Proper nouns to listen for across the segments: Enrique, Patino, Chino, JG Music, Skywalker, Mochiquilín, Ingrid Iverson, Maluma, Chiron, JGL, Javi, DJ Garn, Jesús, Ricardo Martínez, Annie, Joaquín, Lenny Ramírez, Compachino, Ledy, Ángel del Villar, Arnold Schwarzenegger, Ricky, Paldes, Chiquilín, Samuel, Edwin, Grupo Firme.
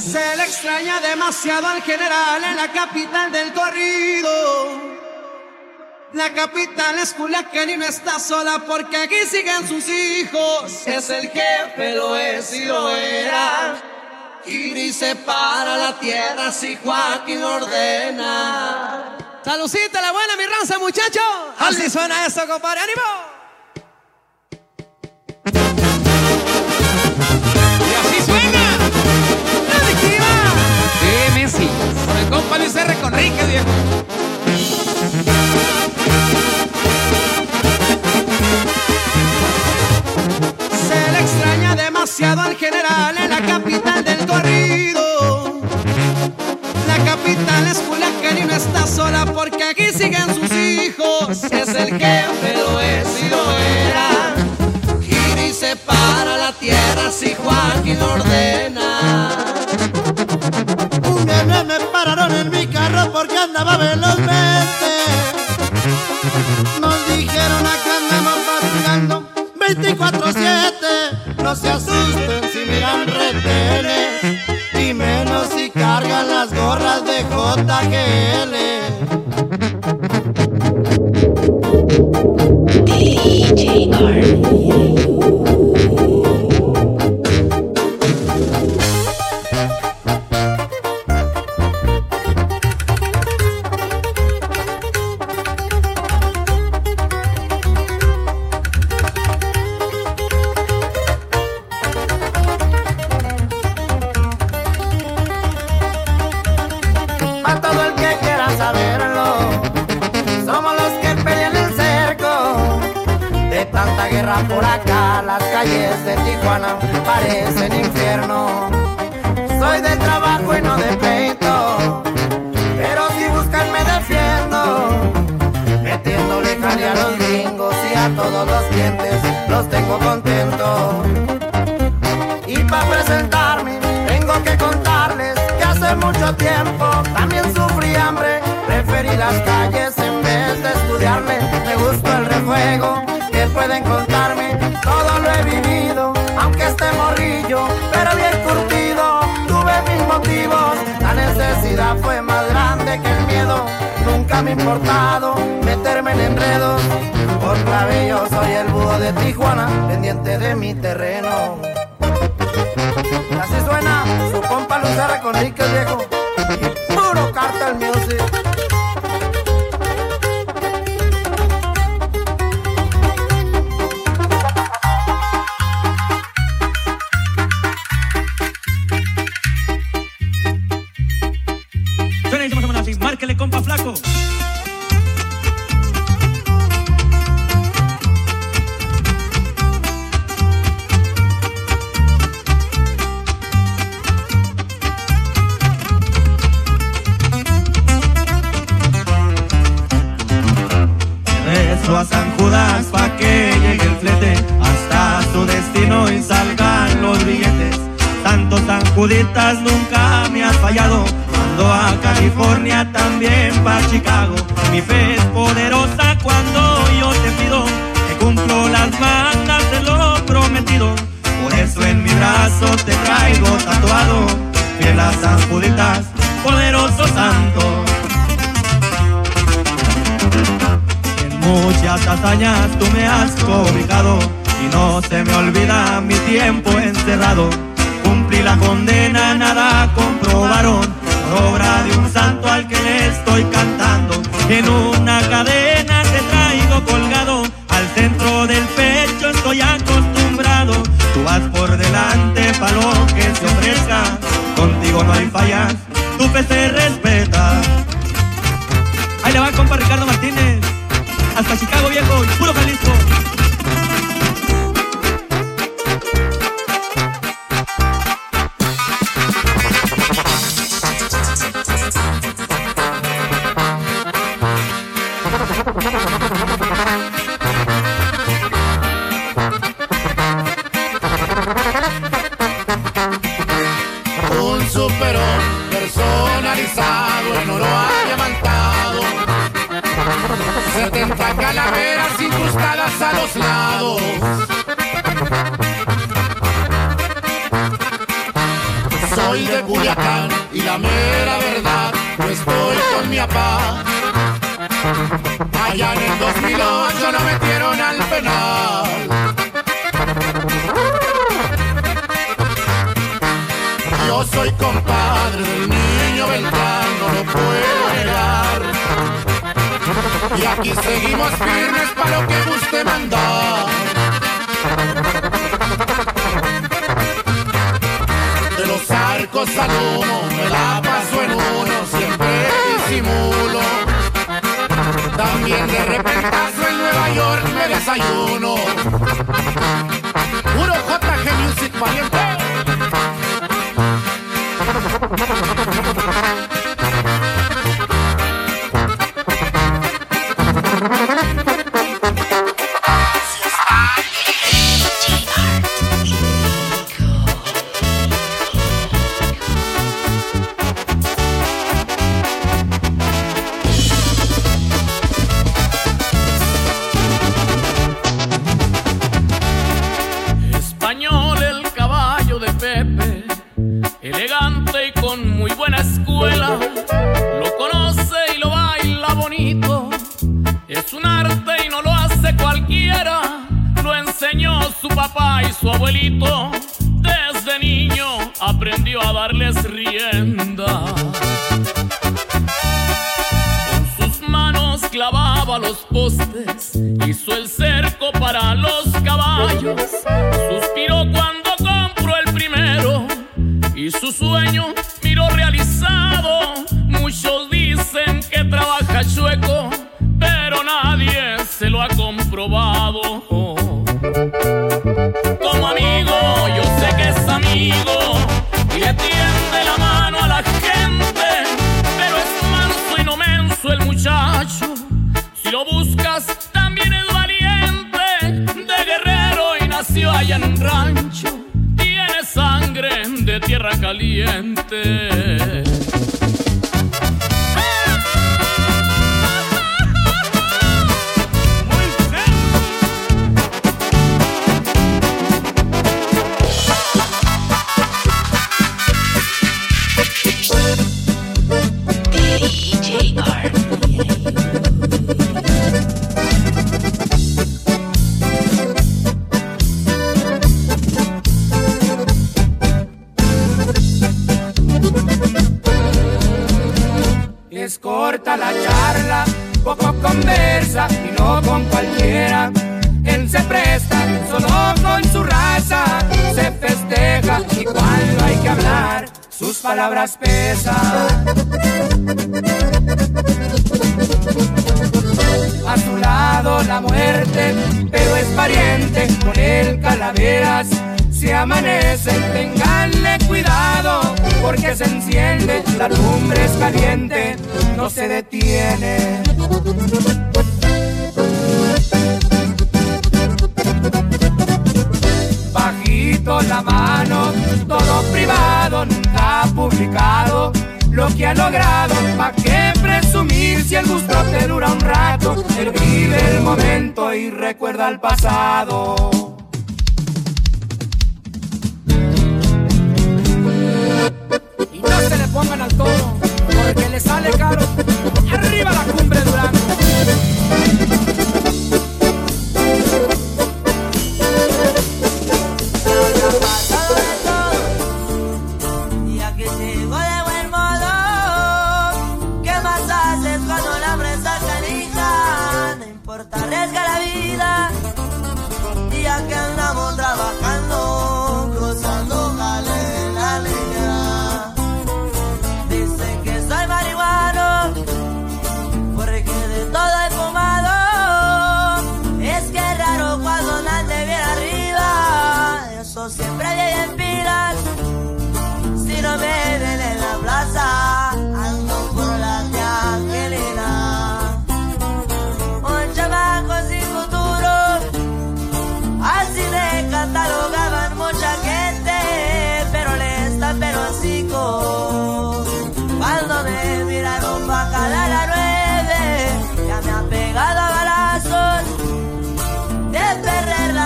Se le extraña demasiado al general en la capital del corrido. La capital es Culiacán y no está sola porque aquí siguen sus hijos. Es el jefe, lo es y lo era. Y ni se para la tierra si Joaquín ordena. Salucita la buena, mi ranza, muchacho. Así suena eso, compadre. ¡Ánimo! Sí, por el compa Luis R. con Enrique, viejo. Se le extraña demasiado al general en la capital del corrido. La capital es Culiacán y no está sola porque aquí siguen sus hijos. Es el jefe, lo es y lo era. Gira y separa la tierra si Joaquín ordena. Me pararon en mi carro porque andaba velozmente. Nos dijeron acá andamos patrullando 24/7. No se asusten si miran retenes y menos si cargan las gorras de JGL. DJ Garn. Por acá las calles de Tijuana parecen infierno. Soy de trabajo y no de peito, pero si buscan me defiendo, metiéndole caña a los gringos y a todos los clientes los tengo contentos. Y para presentarme tengo que contarles que hace mucho tiempo también sufrí hambre. Preferí las calles en vez de estudiarme. Me gustó el refuego. Pueden contarme, todo lo he vivido, aunque esté morrillo, pero bien curtido, tuve mis motivos, la necesidad fue más grande que el miedo, nunca me ha importado meterme en enredos, por Fabrillo soy el búho de Tijuana, pendiente de mi terreno. Así suena su compa Lucera con Enrique Viejo, puro cartel music. Márquele, compa flaco. Rezo a San Judas pa' que llegue el flete hasta su destino y salgan los billetes. Tantos San Juditas nunca me has fallado. Mando a California, también para Chicago. Mi fe es poderosa cuando yo te pido que cumplo las bandas de lo prometido. Por eso en mi brazo te traigo tatuado fiel a San Juditas, poderoso santo. En muchas hazañas tú me has cobijado y no se me olvida mi tiempo encerrado. Cumplí la condena, nada comprobaron. Obra de un santo al que le estoy cantando. En una cadena te traigo colgado, al centro del pecho estoy acostumbrado. Tú vas por delante pa' lo que se ofrezca, contigo no hay fallas, tu fe se respeta. Ahí le va compa Ricardo Martínez, hasta Chicago viejo, puro Jalisco. Soy de Culiacán y la mera verdad, yo estoy con mi papá. Allá en el 2008 no metieron al penal. Yo soy compadre del niño Beltrán, no lo puedo negar. Y aquí seguimos firmes para lo que guste mandar. De los arcos al humo, me la paso en uno, siempre disimulo. También de repentazo en Nueva York me desayuno. Puro JG Music, valiente.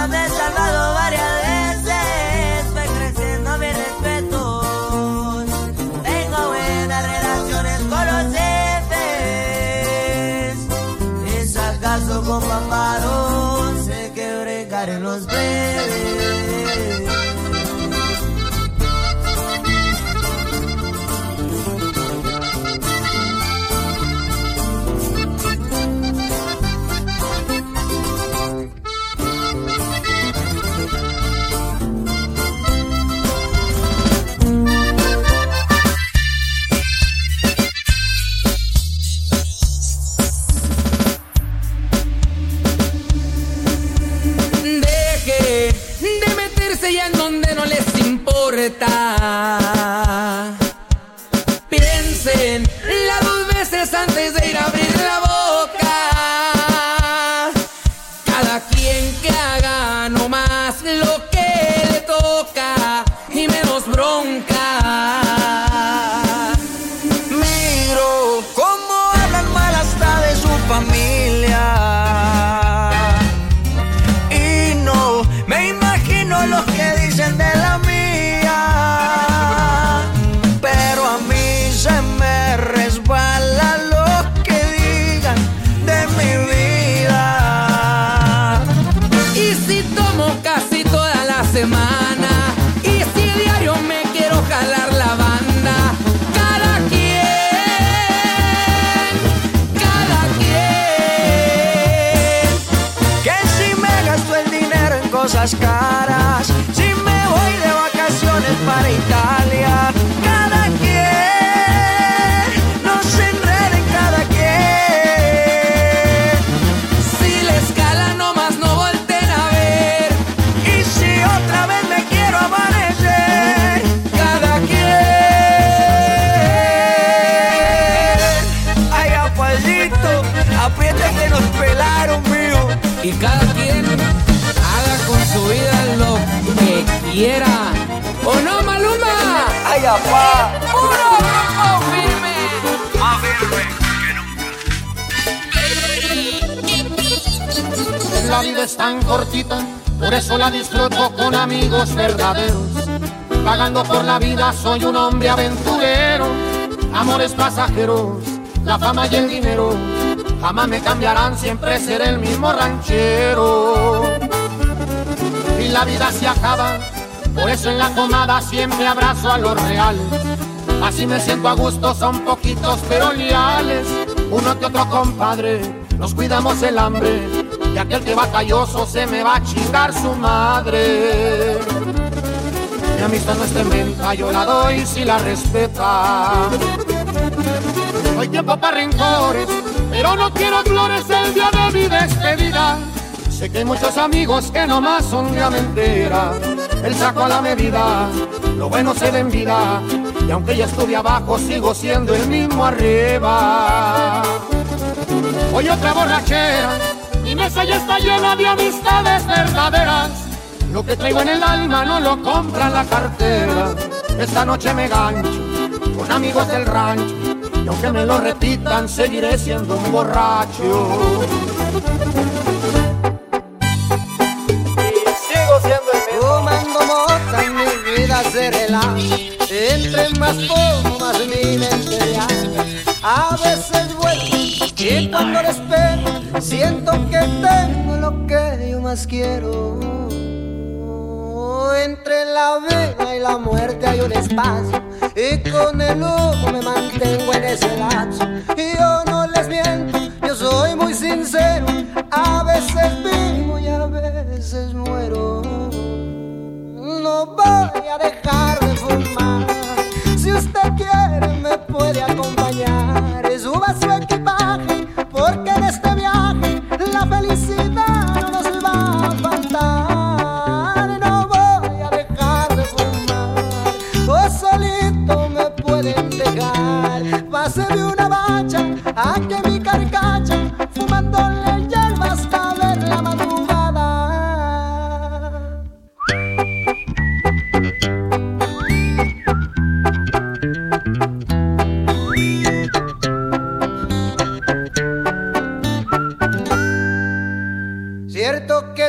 Me he salvado varias veces, fue creciendo mi respeto. ando con paparón, sé que bregar en los bebés. Piensen las 2 veces antes de ir a abrir la boca. Cada quien que haga nomás lo que le toca y menos bronca. Miro cómo hablan mal hasta de su familia y no me imagino lo que dicen de la mía. Caras, si me voy de vacaciones para Italia, cada quien no se enrede en cada quien. Si la escala nomás no volten a ver, y si otra vez me quiero amanecer, cada quien. Ay, apallito, apriete que nos pelaron, mijo. Y cada quien su vida lo que quiera. ¿O no, Maluma? ¡Ay, apá! ¡Puro Grupo Firme! ¡Más firme que nunca! La vida es tan cortita, por eso la disfruto con amigos verdaderos. Pagando por la vida soy un hombre aventurero. Amores pasajeros, la fama y el dinero jamás me cambiarán, siempre seré el mismo ranchero. Y la vida se acaba, por eso en la comada siempre abrazo a los reales. Así me siento a gusto, son poquitos pero leales. Uno que otro compadre, nos cuidamos el hambre. Y aquel que batalloso se me va a chingar su madre. Mi amistad no es tremenda, yo la doy si la respeta. No hay tiempo para rencores, pero no quiero flores el día de mi despedida. Sé que hay muchos amigos que nomás son de mentira. El saco a la medida, lo bueno se da en vida. Y aunque ya estuve abajo, sigo siendo el mismo arriba. Hoy otra borrachera, mi mesa ya está llena de amistades verdaderas. Lo que traigo en el alma no lo compra la cartera. Esta noche me gancho con amigos del rancho. Y aunque me lo repitan, seguiré siendo un borracho. Entre más formas mi mente ya. A veces vuelvo y cuando lo espero siento que tengo lo que yo más quiero. Entre la vida y la muerte hay un espacio y con el humo me mantengo en ese lapso. Y yo no les miento, yo soy muy sincero. A veces vivo y a veces muero. No voy a dejar de fumar. Si usted quiere me puede acompañar. Suba su equipaje, porque en este viaje la felicidad no nos va a faltar. No voy a dejar de fumar. Vos solito me pueden dejar. Páseme una bacha a que mi carcacha fumándole hierba hasta ver la madrugada.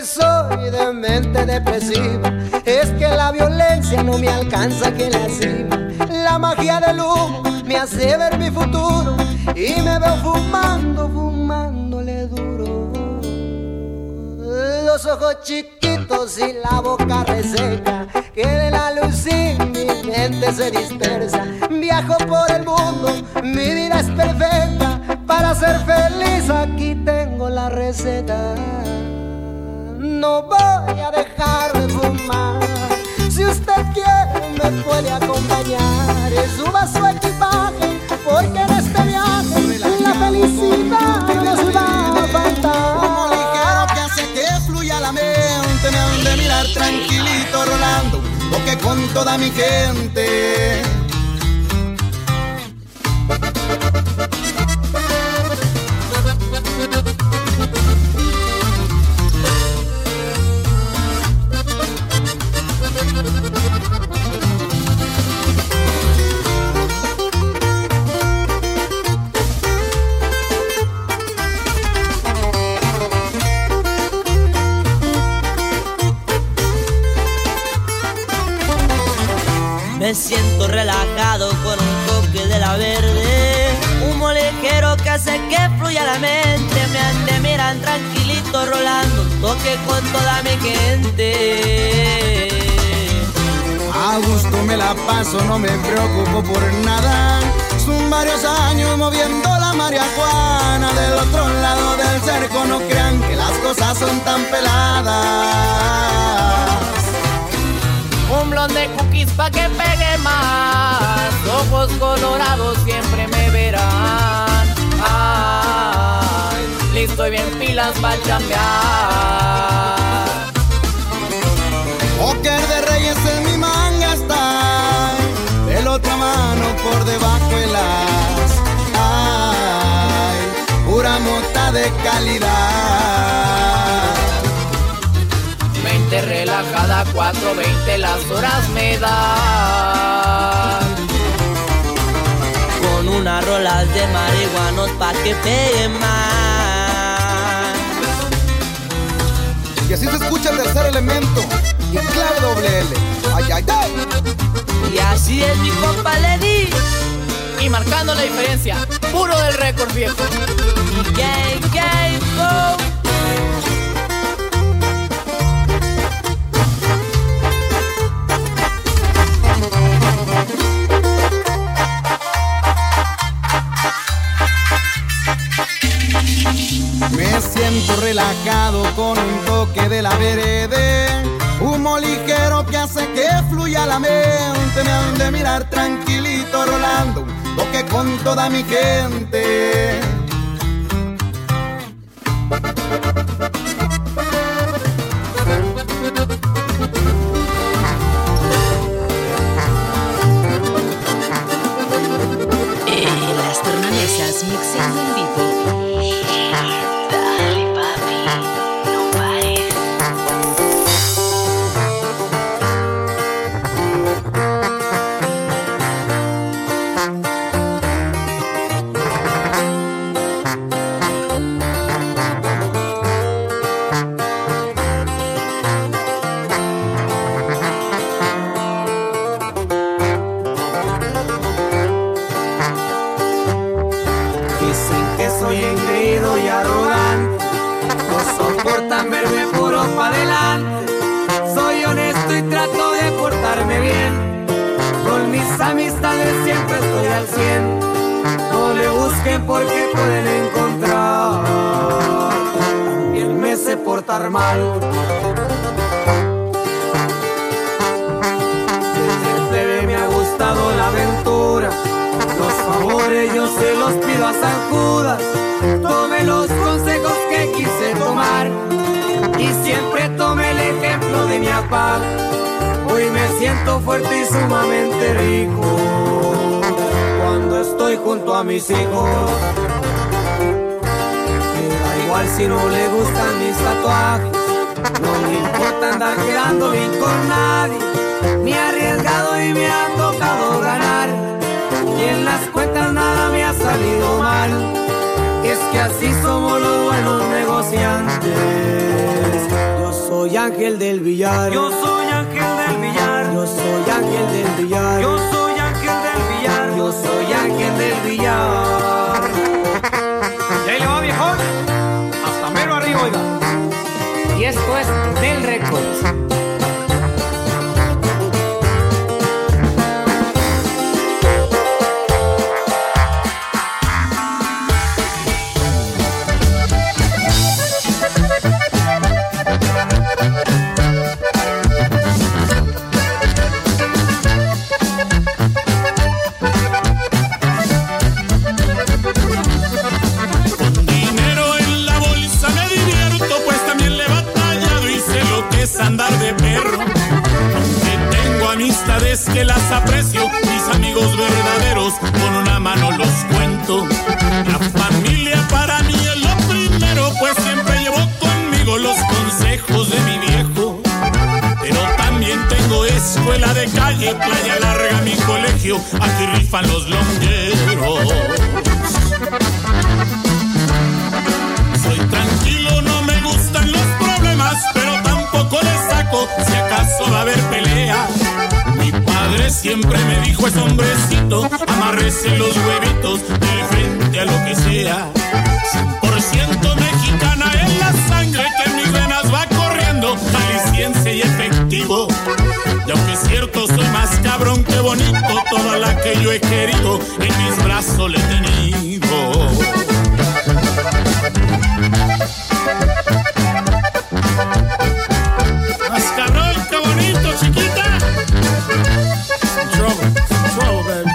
Soy de mente depresiva, es que la violencia no me alcanza aquí en la cima. La magia del humo me hace ver mi futuro y me veo fumando, fumándole duro. Los ojos chiquitos y la boca reseca, quieren la luz y mi mente se dispersa. Viajo por el mundo, mi vida es perfecta, para ser feliz aquí tengo la receta. No voy a dejar de fumar, si usted quiere me puede acompañar. Y suba su equipaje, porque en este viaje la felicidad nos va a faltar. Me han de mirar tranquilito Rolando, porque con toda mi gente. Me siento relajado con un toque de la verde, humo ligero que hace que fluya la mente. Me miran tranquilito rolando, toque con toda mi gente. A gusto me la paso, no me preocupo por nada. Son varios años moviendo la marihuana. Del otro lado del cerco no crean que las cosas son tan peladas. Un blond de cookies pa' que pegue más, ojos colorados siempre me verán. Ay, listo y bien pilas pa' chambear. Póker de reyes en mi manga está, de la otra mano por debajo el as. Ay, pura mota de calidad. Relajada, 4:20 las horas me dan. Con unas rolas de marihuanos pa' que peguen más. Y así se escucha el tercer elemento y el clave doble L. Ay, ay, ay. Y así es mi compa Ledy. Y marcando la diferencia, puro del récord viejo. Y gay, go. Me siento relajado con un toque de la verede, humo ligero que hace que fluya la mente. Me han de mirar tranquilito rolando, toque con toda mi gente. Las tornamesas mixando en vivo. Porque pueden encontrar y me sé portar mal. Desde TV me ha gustado la aventura. Los favores yo se los pido a San Judas. Tome los consejos que quise tomar y siempre tomé el ejemplo de mi papá. Hoy me siento fuerte y sumamente rico cuando estoy junto a mis hijos. Me da igual si no le gustan mis tatuajes, no me importa andar quedando bien con nadie. Me he arriesgado y me ha tocado ganar, y en las cuentas nada me ha salido mal. Es que así somos los buenos negociantes. Yo soy Ángel del Villar. Yo soy Ángel del Villar. Yo soy Ángel del Villar. Yo soy yo soy Ángel del Villar. Y ahí le va, viejón, hasta mero arriba, oiga. Y vez que las aprecio, mis amigos verdaderos, con una mano los cuento. La familia para mí es lo primero, pues siempre llevo conmigo los consejos de mi viejo. Pero también tengo escuela de calle, playa larga mi colegio, aquí rifan los longueros. Soy tranquilo, no me gustan los problemas, pero tampoco les saco si acaso va a haber pelea. Mi padre siempre me dijo: es hombrecito, amárrese los huevitos y frente a lo que sea. 100% mexicana en la sangre que en mis venas va corriendo, jalisciense y efectivo. Y aunque es cierto soy más cabrón que bonito, toda la que yo he querido en mis brazos le he tenido. Mascarón, qué bonito, chiquita. Trouble, baby.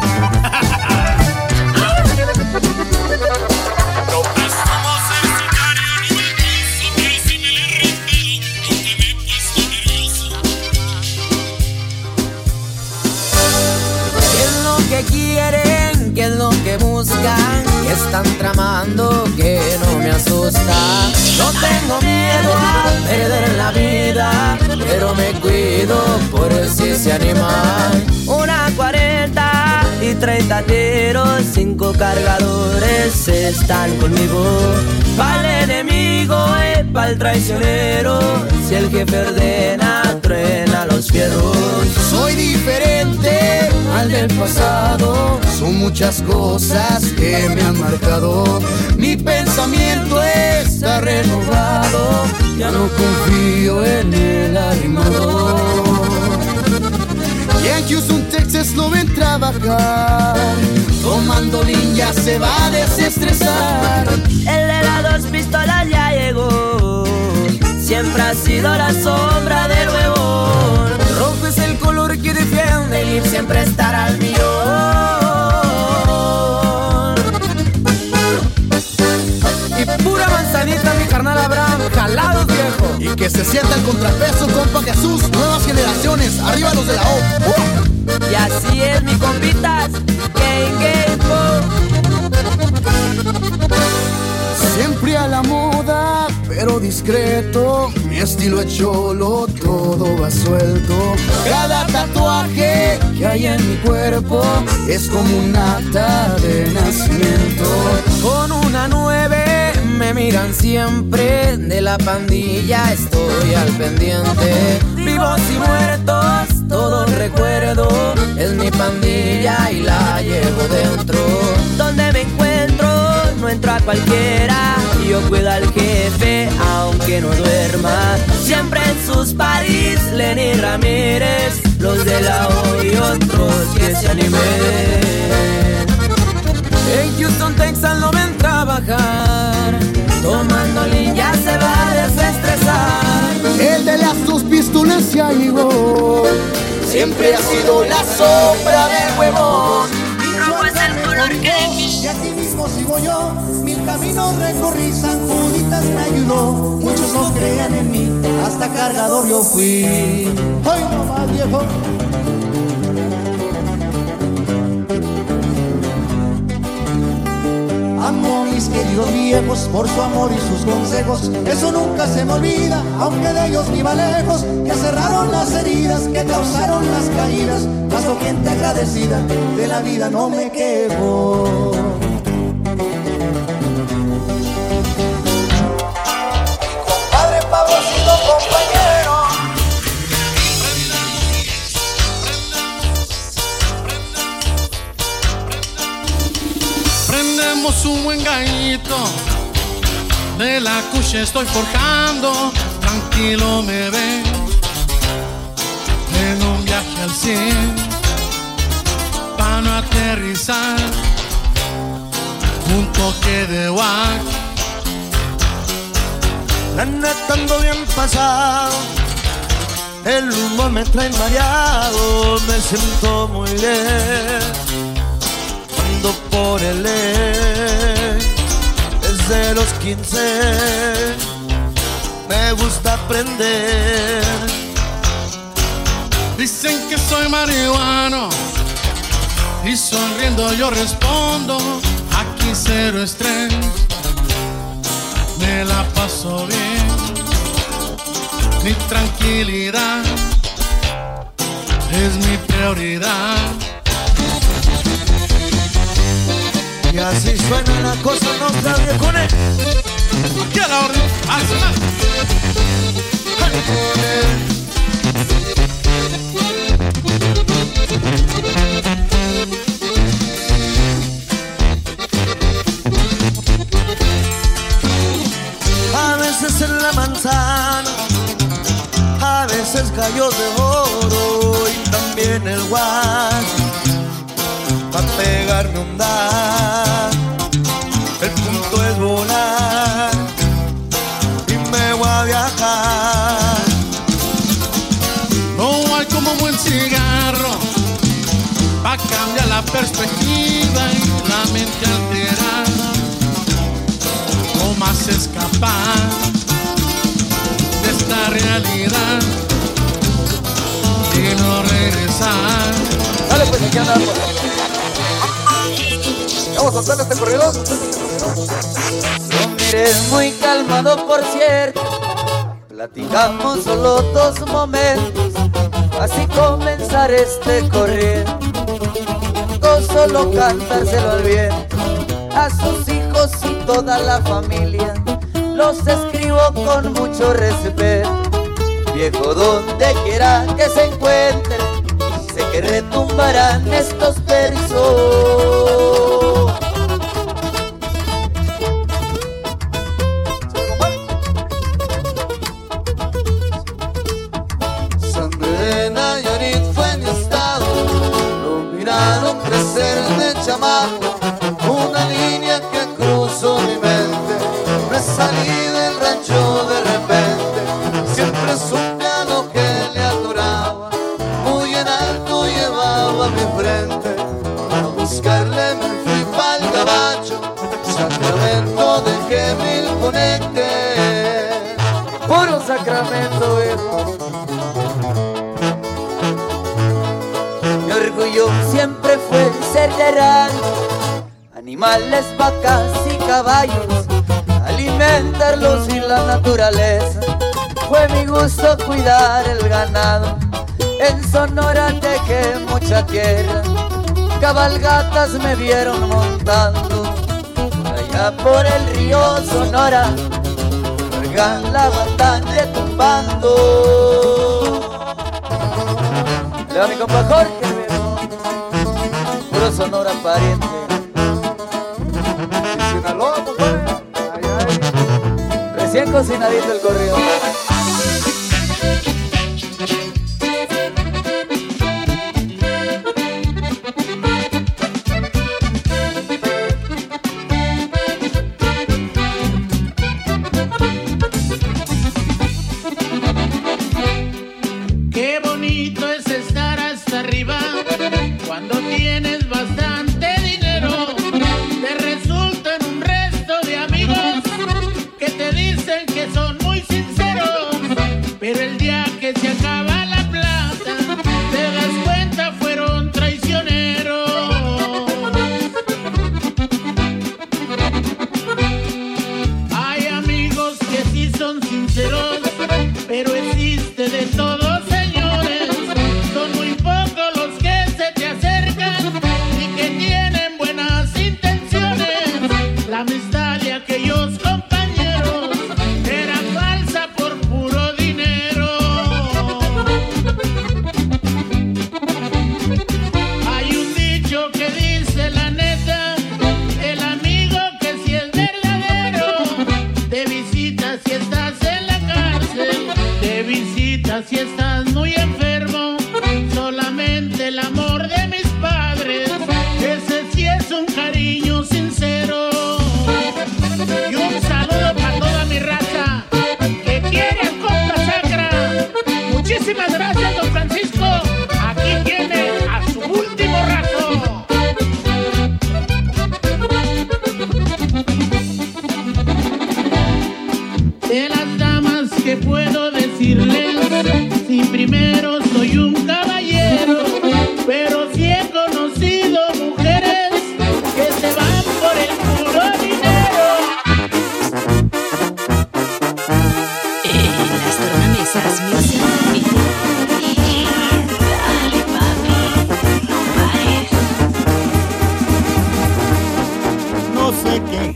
No estamos en su cara, su casa me la reparo, no te me puesto nervioso. ¿Qué es lo que quieren? ¿Qué es lo que buscan? ¿Qué están tramando? ¿Qué no? No tengo miedo a perder la vida, pero me cuido por si se animan. 1.40 y 30 tiros, 5 cargadores están conmigo. Pa'l enemigo y pa'l traicionero, si el jefe ordena, truena los fierros. Soy diferente al del pasado, son muchas cosas que me han marcado. Mi pensamiento está renovado, ya no confío en el animador. Y en Houston, Texas no ven trabajar, tomando línea se va a desestresar. El de las dos pistolas ya llegó, siempre ha sido la sombra del huevón. Rojo es el color que defiende y siempre estará al millón. Pura manzanita, mi carnal Abraham, jalado viejo. Y que se sienta el contrapeso, compa Jesús. Nuevas generaciones, arriba los de la O. Y así es, mi compitas, game, game, po. Siempre a la moda, pero discreto. Mi estilo es cholo, todo va suelto. Cada tatuaje que hay en mi cuerpo es como un acta de nacimiento. Con una 9 me miran siempre, de la pandilla estoy al pendiente. Vivos y muertos, todo el recuerdo, es mi pandilla y la llevo dentro. Donde me encuentro, no entro a cualquiera, yo cuido al jefe aunque no duerma. Siempre en sus paris, Lenny Ramírez, los de la O y otros que se animen. En Houston, Texas no ven trabajar, tomando línea se va a desestresar. El de las dos pistolas ya llegó, siempre ha sido la sombra del huevón. Mi rojo es el color que y así mismo sigo yo. Mil caminos recorrí, San Juditas me ayudó. Muchos no creían en mí, hasta cargador yo fui. Hoy no más viejo. Amo a mis queridos viejos por su amor y sus consejos. Eso nunca se me olvida, aunque de ellos viva lejos. Que cerraron las heridas, que causaron las caídas. Mas con gente agradecida, de la vida no me quejo. Compadre Pablocito, compañero. Prendemos un buen gallito, de la cucha estoy forjando, tranquilo me ven, en un viaje al 100, pa' no aterrizar, un toque de guac. La neta ando bien pasado, el humo me trae mareado, me siento muy bien. Por el desde los 15 me gusta aprender. Dicen que soy marihuano y sonriendo yo respondo. Aquí cero estrés, me la paso bien. Mi tranquilidad es mi prioridad. Y así suena la cosa nuestra, viejones. Aquí a la orden, al sonar. A veces en la manzana, a veces cayó de oro y también el guas pa' pegarme un da. El punto es volar y me voy a viajar. No hay como un buen cigarro pa' cambiar la perspectiva y la mente alterada. No más escapar de esta realidad y no regresar. Dale pues, aquí andamos. Vamos a soltar este corredor. Lo miré muy calmado, por cierto. Platicamos solo 2 momentos. Así comenzar este corrido. Solo cantárselo al viento. A sus hijos y toda la familia los escribo con mucho respeto. Viejo, donde quiera que se encuentren, sé que retumbarán estos versos. Una línea que cruzó mi mente. Me salí del rancho de repente. Siempre supe a lo que le adoraba. Muy en alto llevaba mi frente. A buscarle me fui pa'l gabacho. Sacramento dejé 1000 conectes. Puro Sacramento, hijo. Mi orgullo siempre fue el ser de rancho. Animales, vacas y caballos, alimentarlos y la naturaleza. Fue mi gusto cuidar el ganado, en Sonora dejé mucha tierra. Cabalgatas me vieron montando, allá por el río Sonora, cargan la bastante tumbando. Le doy mi compa Jorge, puro Sonora pariente. Recién cocinadito el corrido. Qué bonito es estar hasta arriba cuando tienes bastante dinero. Te dicen que son muy sinceros.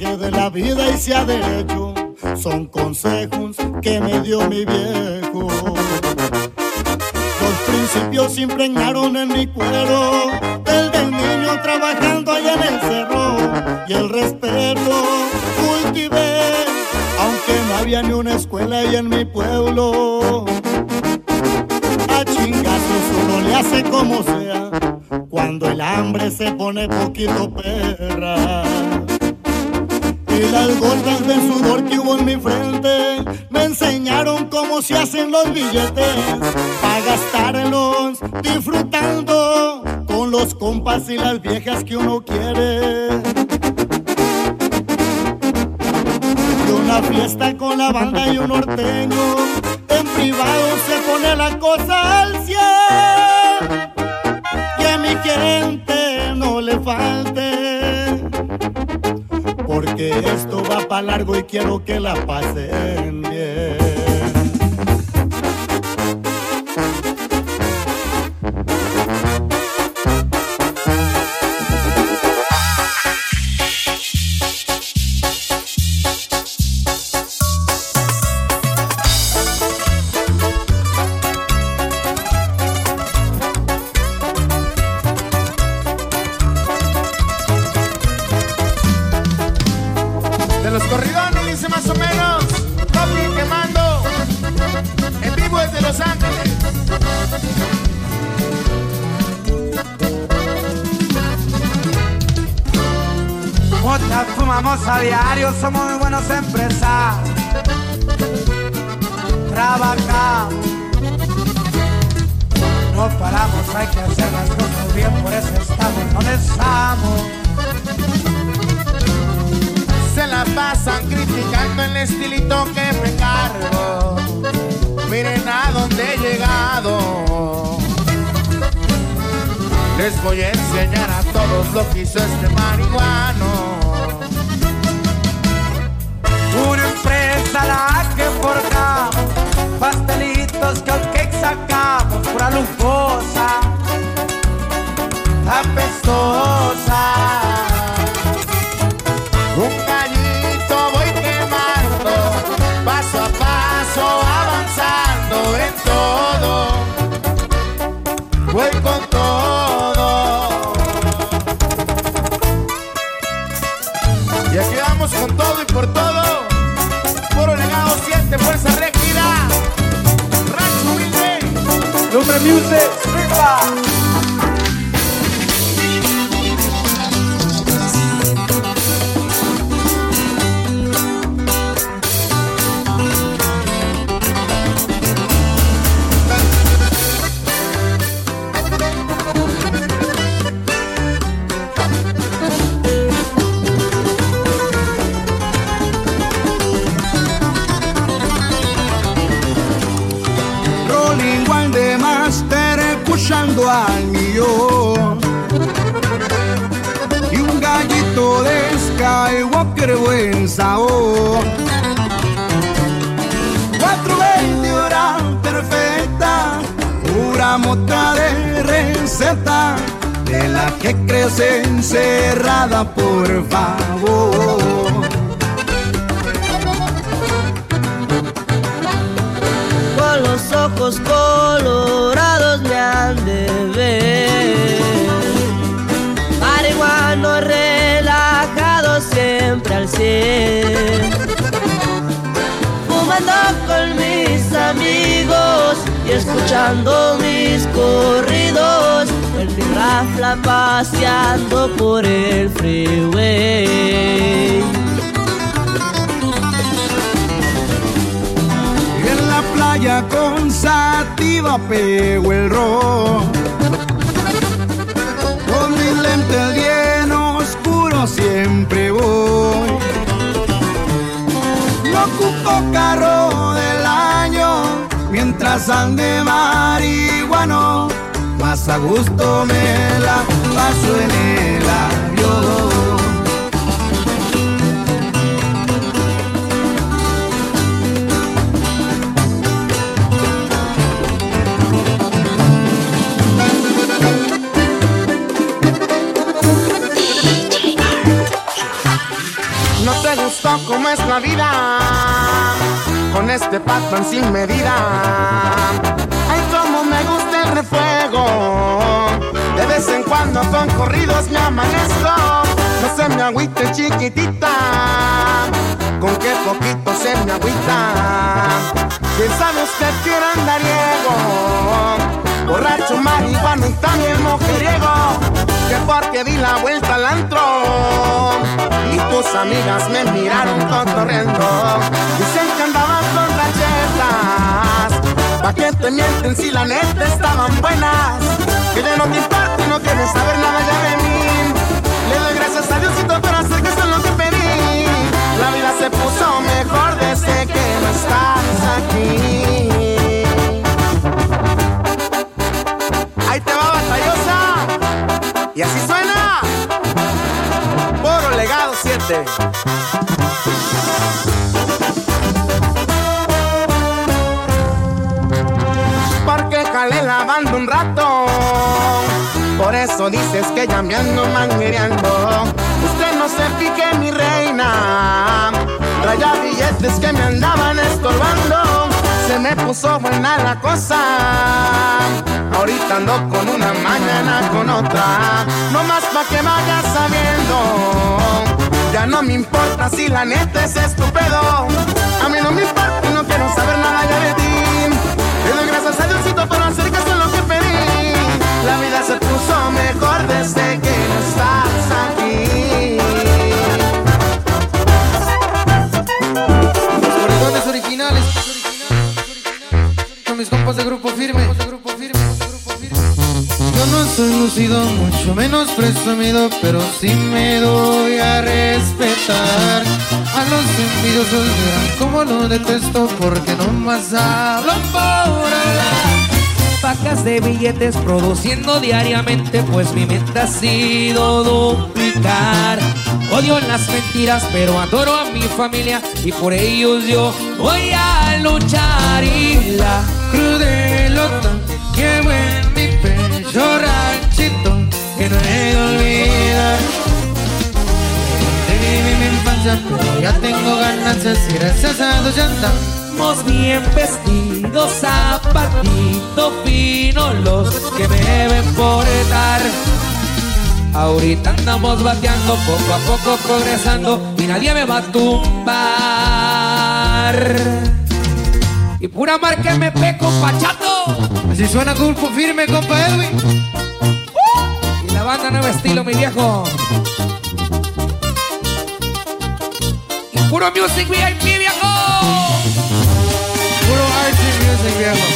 saque de la vida y sea derecho. Son consejos que me dio mi viejo. Los principios se impregnaron en mi cuero, el del niño trabajando allá en el cerro, y el respeto cultivé, aunque no había ni una escuela ahí en mi pueblo. A chingazos uno le hace como sea, cuando el hambre se pone poquito perra. Y las gordas del sudor que hubo en mi frente me enseñaron cómo se hacen los billetes, para gastarlos disfrutando con los compas y las viejas que uno quiere. Y una fiesta con la banda y un norteño, en privado se pone la cosa al cien, y a mi gente no le falte, porque esto va para largo y quiero que la pasen bien. A diario somos muy buenos empresarios, trabajamos, no paramos, hay que hacer las cosas bien, por eso estamos donde estamos. Se la pasan criticando el estilito que me cargo, miren a dónde he llegado. Les voy a enseñar a todos lo que hizo este marihuano. Una empresa la que forjamos, pastelitos, cupcakes sacamos, pura lujosa, apestosa. Un gallito voy quemando, paso a paso avanzando en todo. Voy con todo. Y aquí vamos con todo y por todo. Legado 7, fuerza regida, rancho humilde, Lumbre Music, ¡viva! Al millón y un gallito de Skywalker buen sabor, 420 horas perfecta, pura mota de receta, de la que crece encerrada, por favor. Con los ojos colorados me han de ver, marihuano relajado siempre al cien, fumando con mis amigos y escuchando mis corridos, el pirrafla paseando por el freeway. Playa con sativa pego el ron, con mis lentes bien oscuros siempre voy. No ocupo carro del año, mientras ande marihuano, más a gusto me la paso en el avión. viendo cómo es la vida, con este patán sin medida. Ay, cómo me gusta el refuego, de vez en cuando con corridos me amanezco. No se me agüite chiquitita, con qué poquito se me agüita. ¿Quién sabe usted que era andariego? Borracho, marihuana y también mujeriego, que porque di la vuelta al antro y tus amigas me miraron cotorreando. Dicen que andaban con galletas, pa' que te mienten si la neta estaban buenas. Que ya no te importa y no quieres saber nada ya de mí. Le doy gracias a Diosito por hacer que eso es lo que pedí. La vida se puso mejor desde que no estás aquí. Ahí te va, batallosa. Y así suena por Legado 7. Porque jalé la banda un rato, por eso dices que ya me ando manguereando. Usted no se pique, mi reina, traía billetes que me andaban estorbando. Se me puso buena la cosa, ahorita ando con una, mañana con otra. No más pa' que vayas sabiendo, ya no me importa si la neta es estúpido. A mí no me importa y no quiero saber nada ya de ti. Le doy gracias a Diosito por hacer que eso es lo que pedí. La vida se puso mejor desde que no estás aquí. Los corridones originales, mis compas de Grupo Firme. Yo no soy lucido, mucho menos presumido, pero sí me doy a respetar. A los envidiosos verán como lo detesto, porque nomás hablan por hablar. Pacas de billetes produciendo diariamente, pues mi meta ha sido duplicar. Odio las mentiras, pero adoro a mi familia y por ellos yo voy a luchar. Y la cruz del otro llevo en mi pecho, ranchito que no he de olvidar. Viví mi infancia, pero ya tengo ganancias y gracias a Dios ya andamos bien vestidos, zapatito fino los que me deben portar. Ahorita andamos bateando, poco a poco progresando y nadie me va a tumbar. Y pura marca MP, compa Chato. Así suena Grupo Firme, compa Edwin. Y la banda Nuevo Estilo, mi viejo. Y puro Music VIP, viejo. Puro Archie Music, viejo.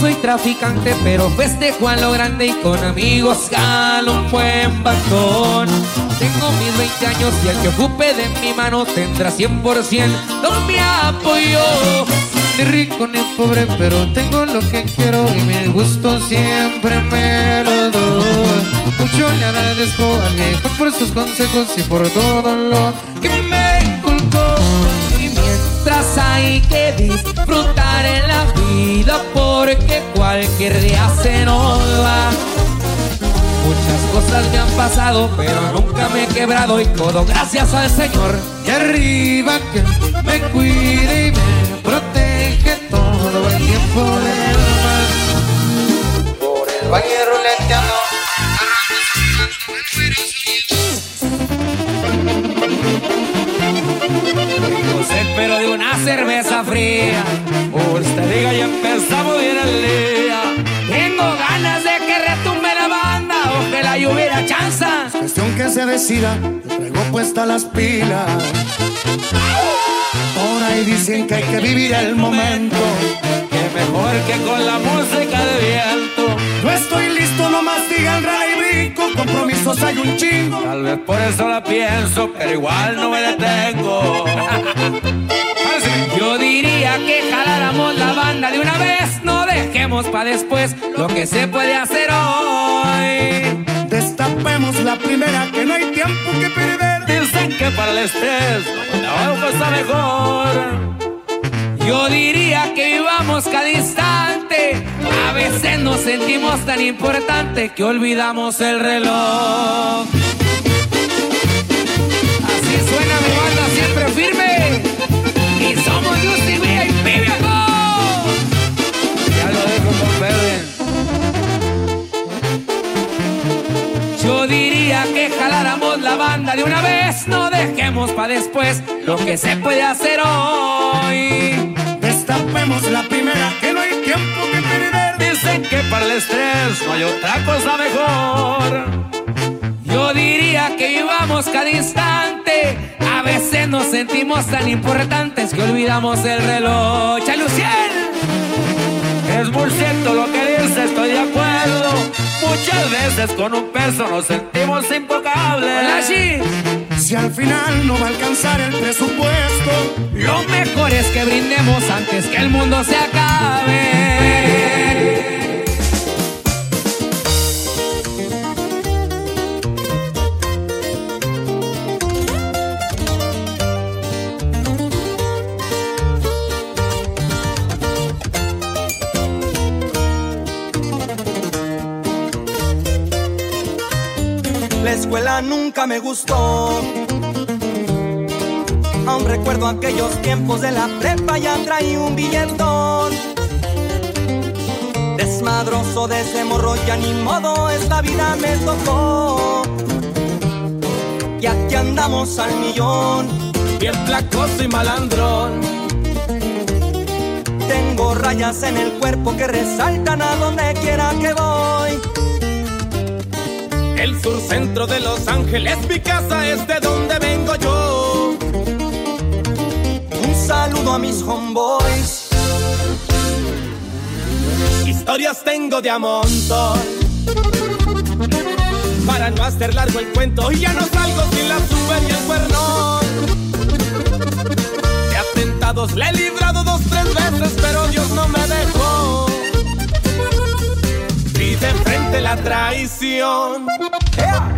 Soy traficante, pero festejo a lo grande y con amigos jalo un buen bastón. Tengo mis 20 años y el que ocupe de mi mano tendrá 100% mi apoyo. Ni rico ni pobre, pero tengo lo que quiero y mi gusto siempre me lo doy. Mucho le agradezco a mi hijo por sus consejos y por todo lo que me inculcó. Mientras hay que disfrutar en la vida, porque cualquier día se nos va. Muchas cosas me han pasado, pero nunca me he quebrado y todo gracias al Señor. Y arriba que me cuide y me protege todo el tiempo del mar. Por el valle ruleteando. Pero de una cerveza fría, por esta liga ya empezamos bien el día. Tengo ganas de que retumbe la banda o que la lluvia la chanza. Es cuestión que se decida, te traigo puesta las pilas. Por ahí dicen que hay que vivir el momento, que mejor que con la música de viento. No estoy listo, nomás digan ray brinco, compromisos hay un chingo. Tal vez por eso la pienso, pero igual no me detengo. Yo diría que jaláramos la banda de una vez, no dejemos pa' después lo que se puede hacer hoy. Destapemos la primera, que no hay tiempo que perder. Dicen que para el estrés, la hoja está mejor. Yo diría que vivamos cada instante. A veces nos sentimos tan importantes que olvidamos el reloj. Así suena mi banda siempre firme. Y somos Justi y Pibe. Ya lo dejo con Verde. Yo diría que jaláramos la banda de una vez. No dejemos para después lo que se puede hacer hoy. Destapemos la primera, que no hay tiempo que perder. Dicen que para el estrés no hay otra cosa mejor. Yo diría que vivamos cada instante. A veces nos sentimos tan importantes que olvidamos el reloj. ¡Chale, Luciel! Es muy cierto lo que dice, estoy de acuerdo. Muchas veces con un peso nos sentimos impocables. Si al final no va a alcanzar el presupuesto, lo mejor es que brindemos antes que el mundo se acabe. La escuela nunca me gustó. Aún recuerdo aquellos tiempos de la prepa, ya traí un billetón. Desmadroso de ese morro, ya ni modo, esta vida me tocó. Y aquí andamos al millón, bien placoso y malandrón. Tengo rayas en el cuerpo que resaltan a donde quiera que voy. El surcentro de Los Ángeles, mi casa es de donde vengo yo. Un saludo a mis homeboys. Historias tengo de a montón. Para no hacer largo el cuento, y ya no salgo sin la super y el cuernón. De atentados le he librado 2, 3 veces, pero Dios no me dejó. Y de frente la traición. ¡Ea!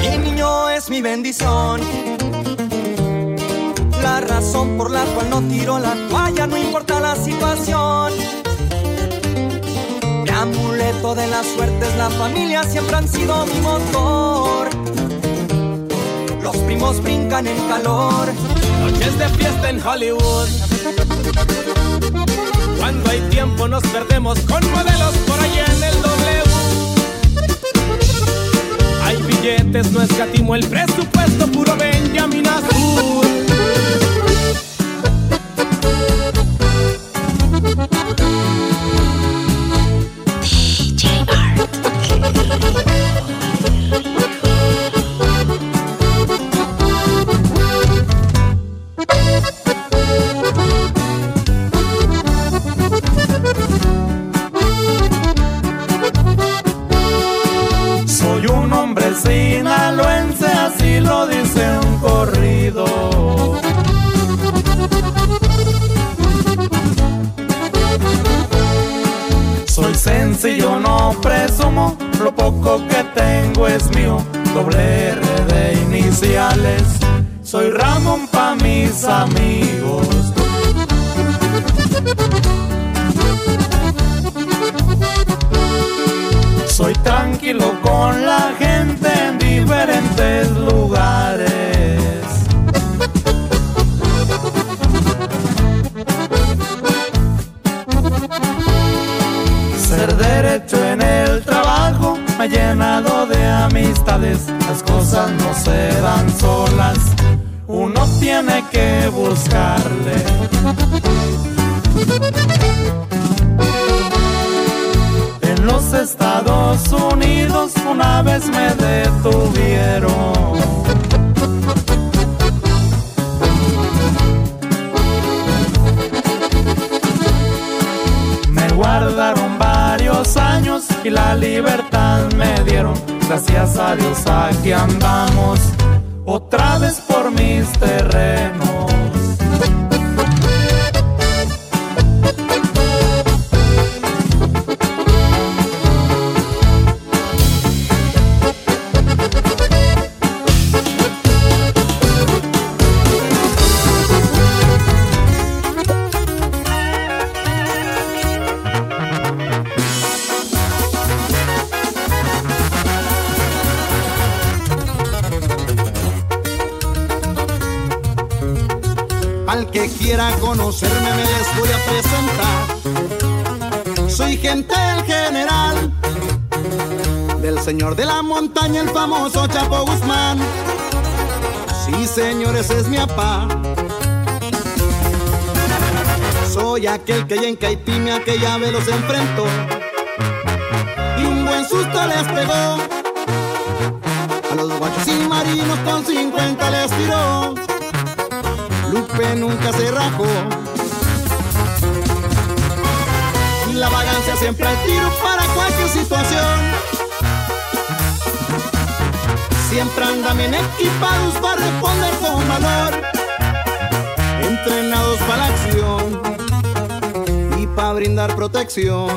Mi niño es mi bendición. La razón por la cual no tiro la toalla, no importa la situación. Amuleto de las suertes, la familia siempre han sido mi motor. Los primos brincan en calor. Noches de fiesta en Hollywood. Cuando hay tiempo nos perdemos con modelos por allá en el W. Hay billetes, no escatimo el presupuesto, puro Benjamin Azul. Lo poco que tengo es mío, doble R de iniciales. Soy Ramón pa' mis amigos. Soy tranquilo con la gente en diferentes lugares. Ser derecho en el trabajo me ha llenado de amistades. Las cosas no se dan solas, uno tiene que buscarle. En los Estados Unidos una vez me detuvieron. Me guardaron varios años y la libertad me dieron. Gracias a Dios aquí andamos otra vez por mis terrenos. Al que quiera conocerme me les voy a presentar. Soy gentel general del señor de la montaña, el famoso Chapo Guzmán. Sí, señores, es mi apá. Soy aquel que allá en Caipime aquella vez los enfrentó y un buen susto les pegó. A los guachos y marinos con 50 les tiró. Lupe nunca se rajó y la vagancia siempre al tiro para cualquier situación. Siempre andan bien equipados para responder con valor, entrenados para la acción para brindar protección.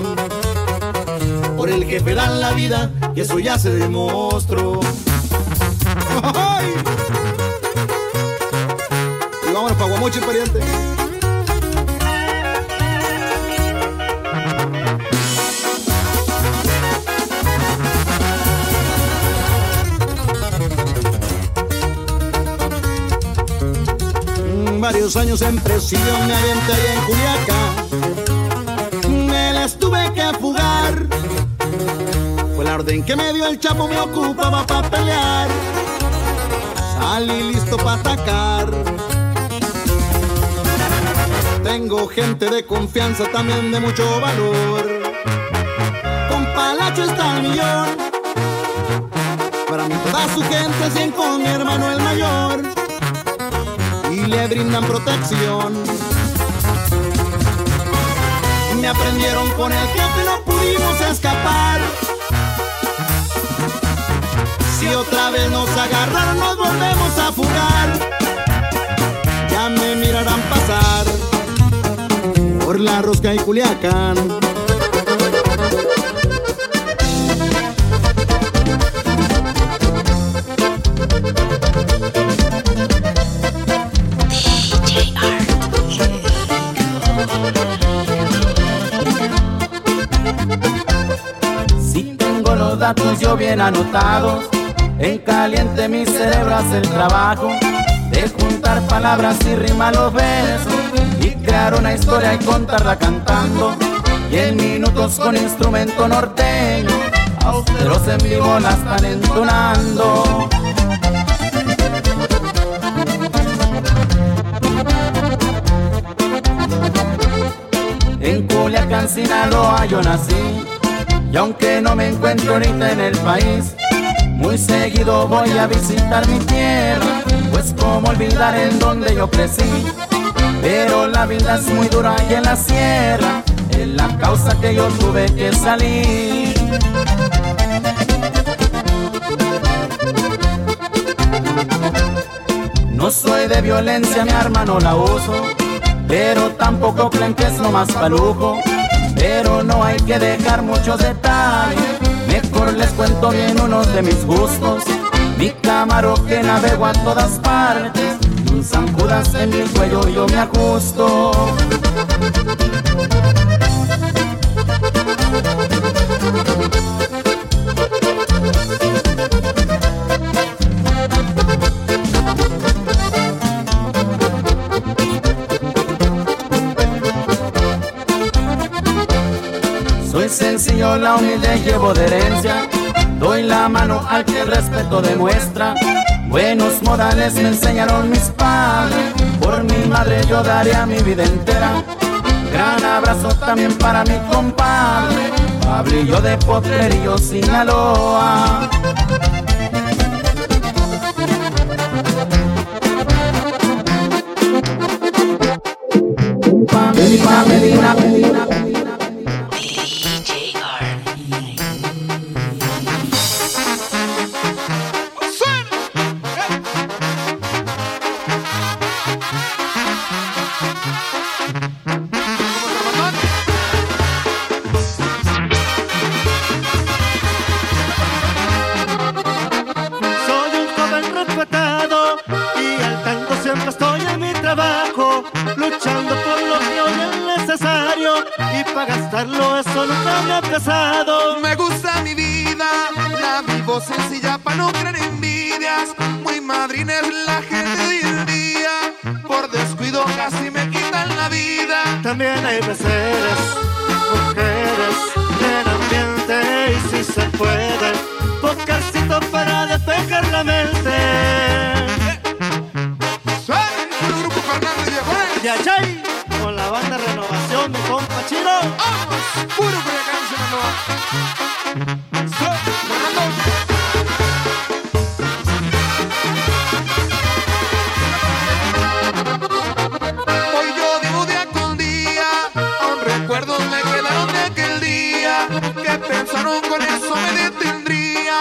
Por el jefe dan la vida y eso ya se demostró. ¡Ay! Y vámonos para Guamuchil, pariente. Varios años en presión me aventé allá en Culiacán. Tuve que fugar, fue la orden que me dio el Chapo, me ocupaba para pelear. Salí listo para atacar. Tengo gente de confianza, también de mucho valor. Con Palacho está el millón. Para mí toda su gente es bien con mi hermano el mayor y le brindan protección. Me aprendieron con el jefe, no pudimos escapar. Si otra vez nos agarraron, nos volvemos a fugar. Ya me mirarán pasar por la Rosca y Culiacán. Yo bien anotados, en caliente mi cerebro hace el trabajo de juntar palabras y rimar los versos y crear una historia y contarla cantando. Y en minutos con instrumento norteño, austeros en vivo la están entonando. En Culiacán, Sinaloa yo nací. Y aunque no me encuentro ahorita en el país, muy seguido voy a visitar mi tierra, pues cómo olvidar en donde yo crecí. Pero la vida es muy dura y en la sierra es la causa que yo tuve que salir. No soy de violencia, mi arma no la uso, pero tampoco creen que es lo más palujo. Pero no hay que dejar muchos detalles, mejor les cuento bien unos de mis gustos. Mi camarón que navego a todas partes, un zancudas en mi cuello yo me ajusto. Sencillo, la humilde llevo de herencia, doy la mano al que el respeto demuestra. Buenos modales me enseñaron mis padres, por mi madre yo daría mi vida entera. Gran abrazo también para mi compadre Fabrillo de Potrerillo, Sinaloa. Pa' Medina, Medina, Medina. Envidias, muy madrina es la gente de hoy en día, por descuido casi me quitan la vida. También hay placeres, mujeres, en ambiente y si se puede, podcastito para despejar la mente. Y Yachay, con la banda Renovación, mi compa Chino. ¡Vamos! ¡Puro Culiacán, Sinaloa! Pensaron con eso me detendría.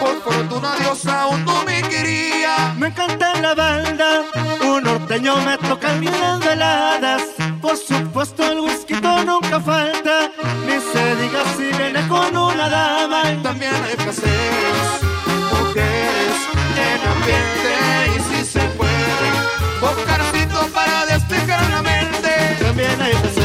Por fortuna Dios aún no me quería. Me encanta la banda, un norteño me toca bien las veladas. Por supuesto el whisky nunca falta, ni se diga si viene con una dama. También hay placeres, mujeres, en ambiente y si se puede, bocarcito para despejar la mente. También hay placeres.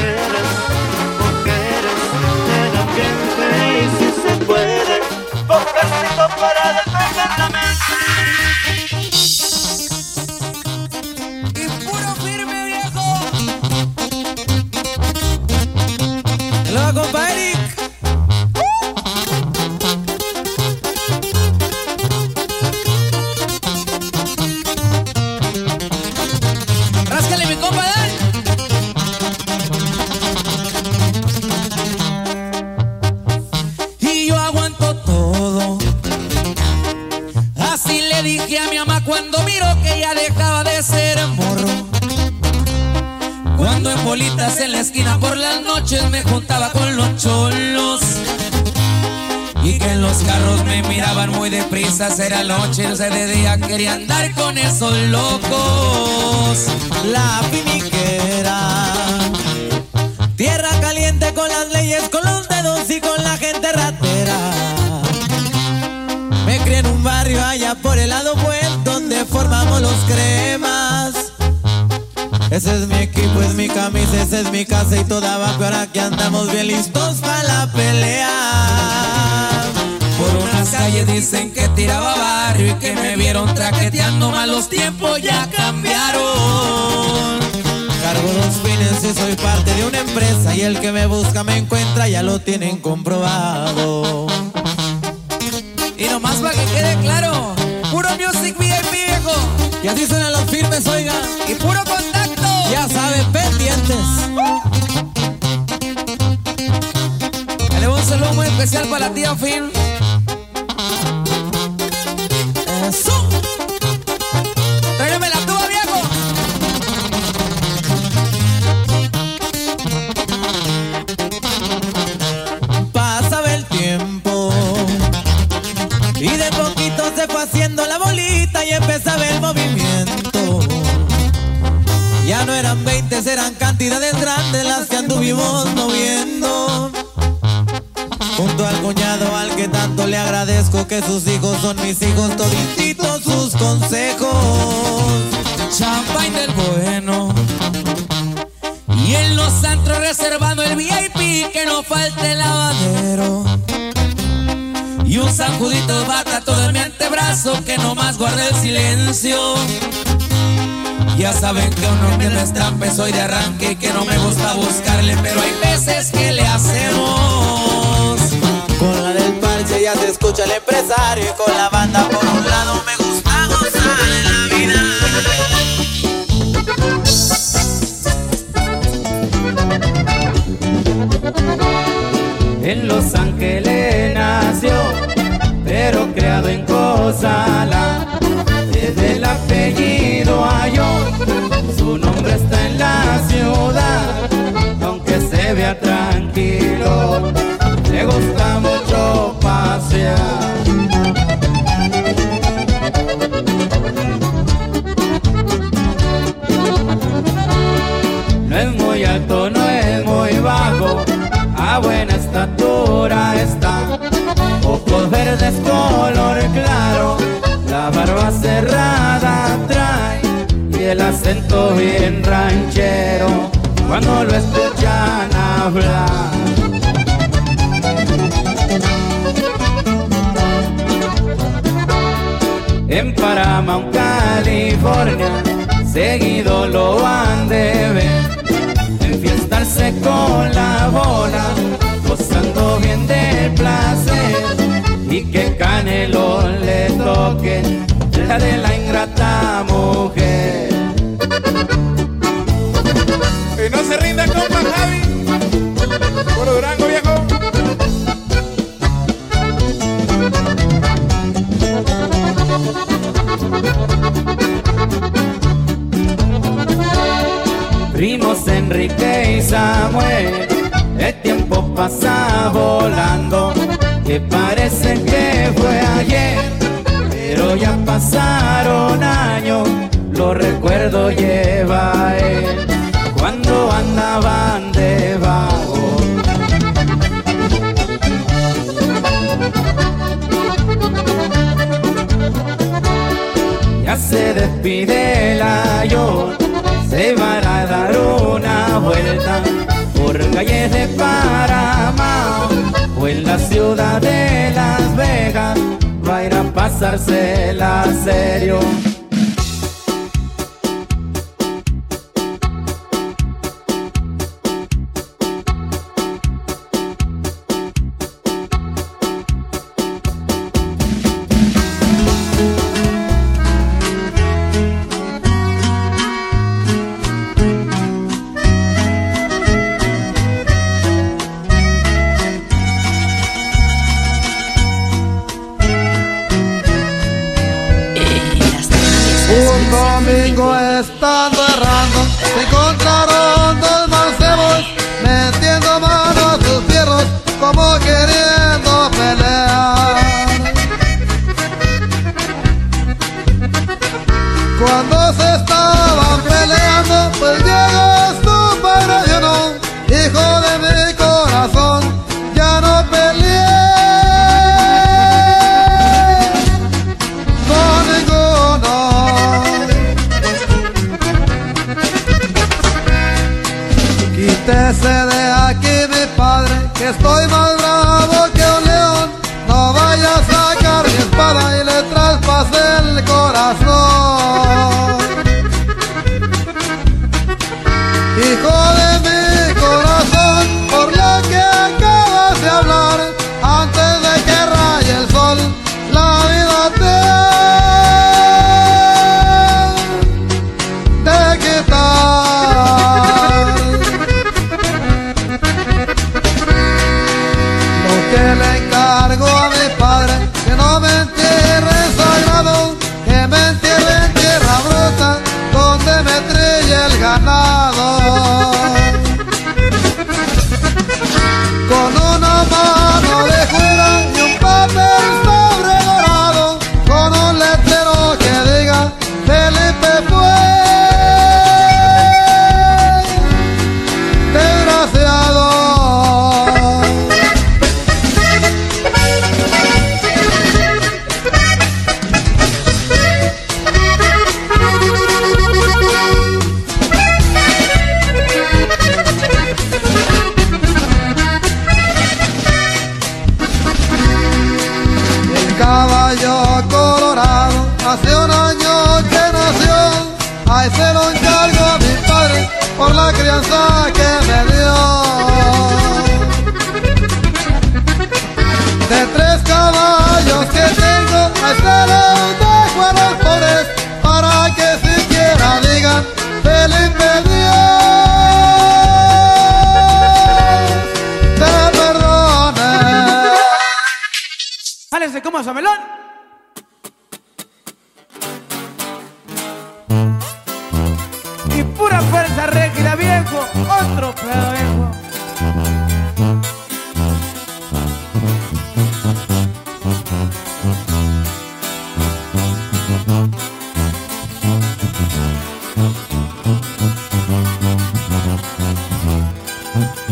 Y puro firme, viejo. Hola, compa Eric. Ráscale, mi compa Dan. Y yo aguanto todo. Así le dije a mi mamá cuando miró que ya dejaba de ser morro. Cuando en bolitas en la esquina por las noches me juntaba con los cholos, y que en los carros me miraban muy deprisa, era noche, se de día quería andar con esos locos. La piniquera, tierra caliente con las leyes, con los dedos y con la gente ratera. En un barrio allá por el lado web donde formamos los cremas. Ese es mi equipo, es mi camisa, esa es mi casa y toda va. Ahora que andamos bien listos para la pelea. Por unas calles dicen que tiraba barrio y que me vieron traqueteando, malos tiempos ya cambiaron. Cargo los fines y soy parte de una empresa, y el que me busca me encuentra, ya lo tienen comprobado. Y nomás para que quede claro, puro music VIP, viejo. Ya dicen a los firmes, oiga. Y puro contacto. Ya saben, pendientes. Le voy un saludo muy especial para la tía Fil. Eso. Tráigame la tuba, viejo. Pásame el tiempo. Y de poquito se fue haciendo la bolita y empezaba el movimiento. Ya no eran 20, eran cantidades grandes las que anduvimos moviendo. Junto al cuñado al que tanto le agradezco, que sus hijos son mis hijos, todititos sus consejos. Champagne del bueno, y en los antros reservando el VIP, que no falte el lavadero. Y un sacudito de bata todo en mi antebrazo, que nomás guarde el silencio. Ya saben que uno que no es trampa, soy de arranque y que no me gusta buscarle, pero hay veces que le hacemos. Con la del parche ya se escucha el empresario, y con la banda por un lado me gusta gozar en la vida. En Los Ángeles nació, pero creado en Cozala. Desde el apellido Ayón, su nombre está en la ciudad. Aunque se vea tranquilo, le gusta mucho pasear. No es muy alto, no es muy bajo, a buena estatura está, ojos verdes color claro, la barba cerrada trae y el acento bien ranchero cuando lo escuchan hablar. En Paramount, California, seguido lo han de ver, enfiestarse con la bola, gozando bien del placer, y que Canelo le toque la de la ingrata mujer. Y no se rinda, compa Javi, por Durango viejo. Primos Enrique y Samuel, el tiempo pasa volando, que parece que fue ayer, pero ya pasaron años, los recuerdos lleva él, cuando andaban de vago. Ya se despide el Ayón, se van a dar una vuelta por calles de Panamá o en la ciudad de Las Vegas, va a ir a pasársela serio.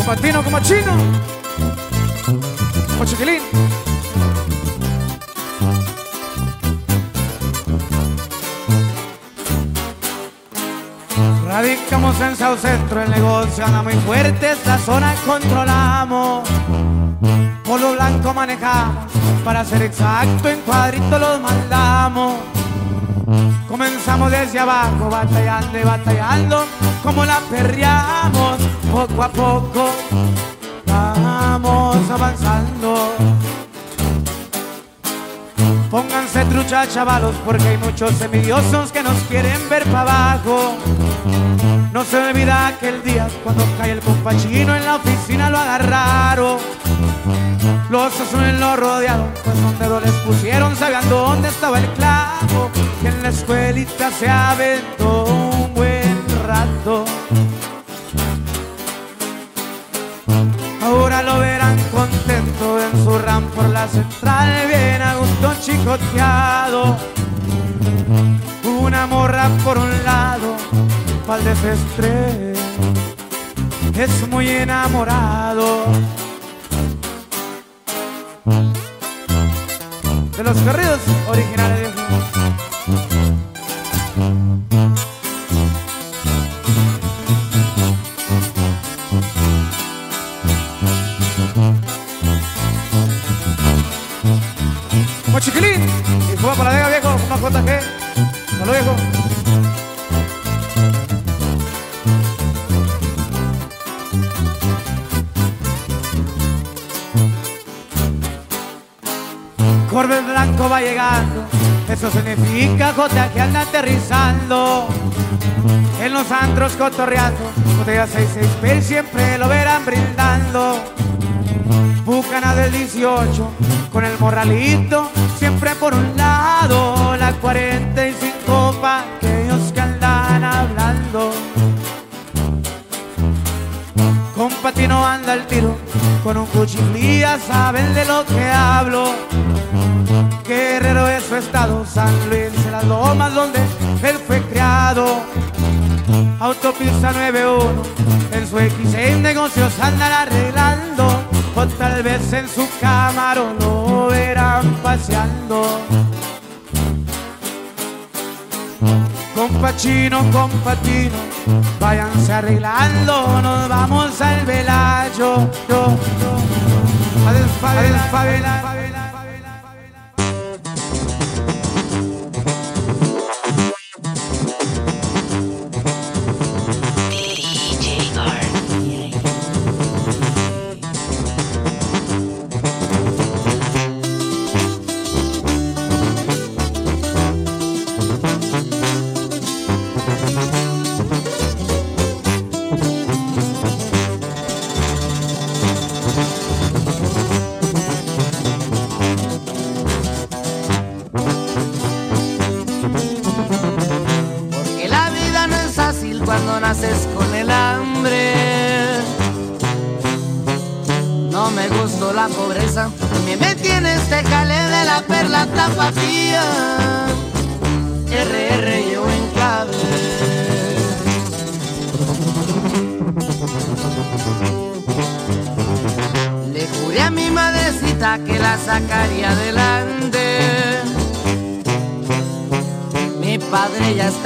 Patino como Chino, como Chiquilín. Radicamos en Saucentro, el negocio anda muy fuerte, esta zona controlamos. Polo blanco manejamos, para ser exacto en cuadrito los mandamos. Comenzamos Empezamos desde abajo, batallando y batallando, como la perreamos, poco a poco vamos avanzando. Pónganse trucha, chavalos, porque hay muchos envidiosos que nos quieren ver para abajo. No se olvida aquel día cuando cae el Compachino, en la oficina lo agarraron. Los azules lo rodearon, pues un dedo les pusieron, sabían dónde estaba el clavo. Que en la escuelita se aventó un buen rato. Ahora lo verán contento en su ram por la central, bien a gusto chicoteado. Una morra por un lado, Paldes estrés, es muy enamorado. De los corridos originales de Jesús. Mochiquilín, y fue para la vega, viejo, una JG. Salud, viejo. Corbe blanco va llegando, eso significa J que anda aterrizando. En los antros cotorreando, botellas 6-6 siempre lo verán brindando. Bucana del 18, con el morralito, siempre por un lado. La 45 pa' aquellos que andan hablando. Con Patino anda el tiro, con un cuchillo saben de lo que hablo. Guerrero es su estado, San Luis en las lomas donde él fue criado. Autopista 91, en su X6 negocios andan arreglando. O tal vez en su camarón lo verán paseando. Compachino, Compatino, váyanse arreglando, nos vamos al velayo. A desfavelar,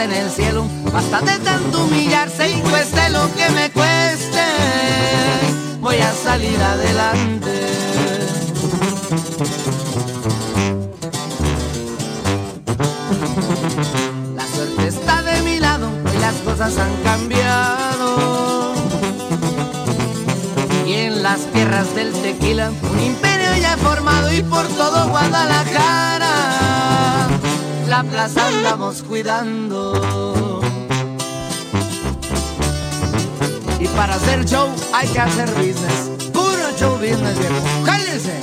en el cielo, basta de tanto humillarse y cueste lo que me cueste, voy a salir adelante. La suerte está de mi lado y las cosas han cambiado. Y en las tierras del tequila, un imperio ya formado y por todo Guadalajara la plaza andamos cuidando. Y para hacer show hay que hacer business, puro show business, viejo. ¡Cállense!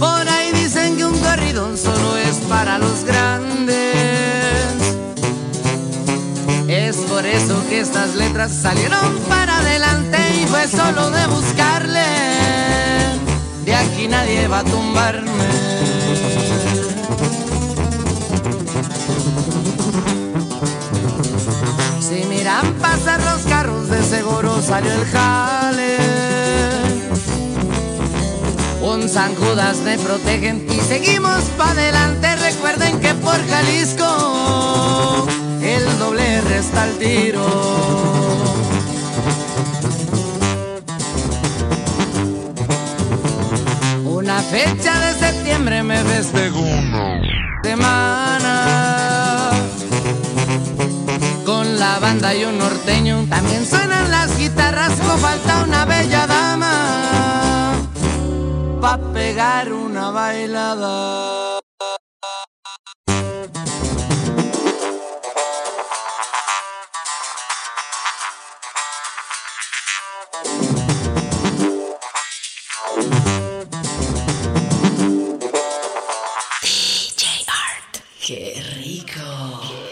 Por ahí dicen que un corrido solo es para los grandes. Es por eso que estas letras salieron para adelante. Fue solo de buscarle, de aquí nadie va a tumbarme. Si miran pasar los carros, de seguro salió el jale. Un San Judas me protegen y seguimos pa' adelante. Recuerden que por Jalisco el doble R está al tiro. fecha de septiembre me ves de una semana. Con la banda y un norteño también suenan las guitarras, no falta una bella dama pa' pegar una bailada. ¡Qué rico!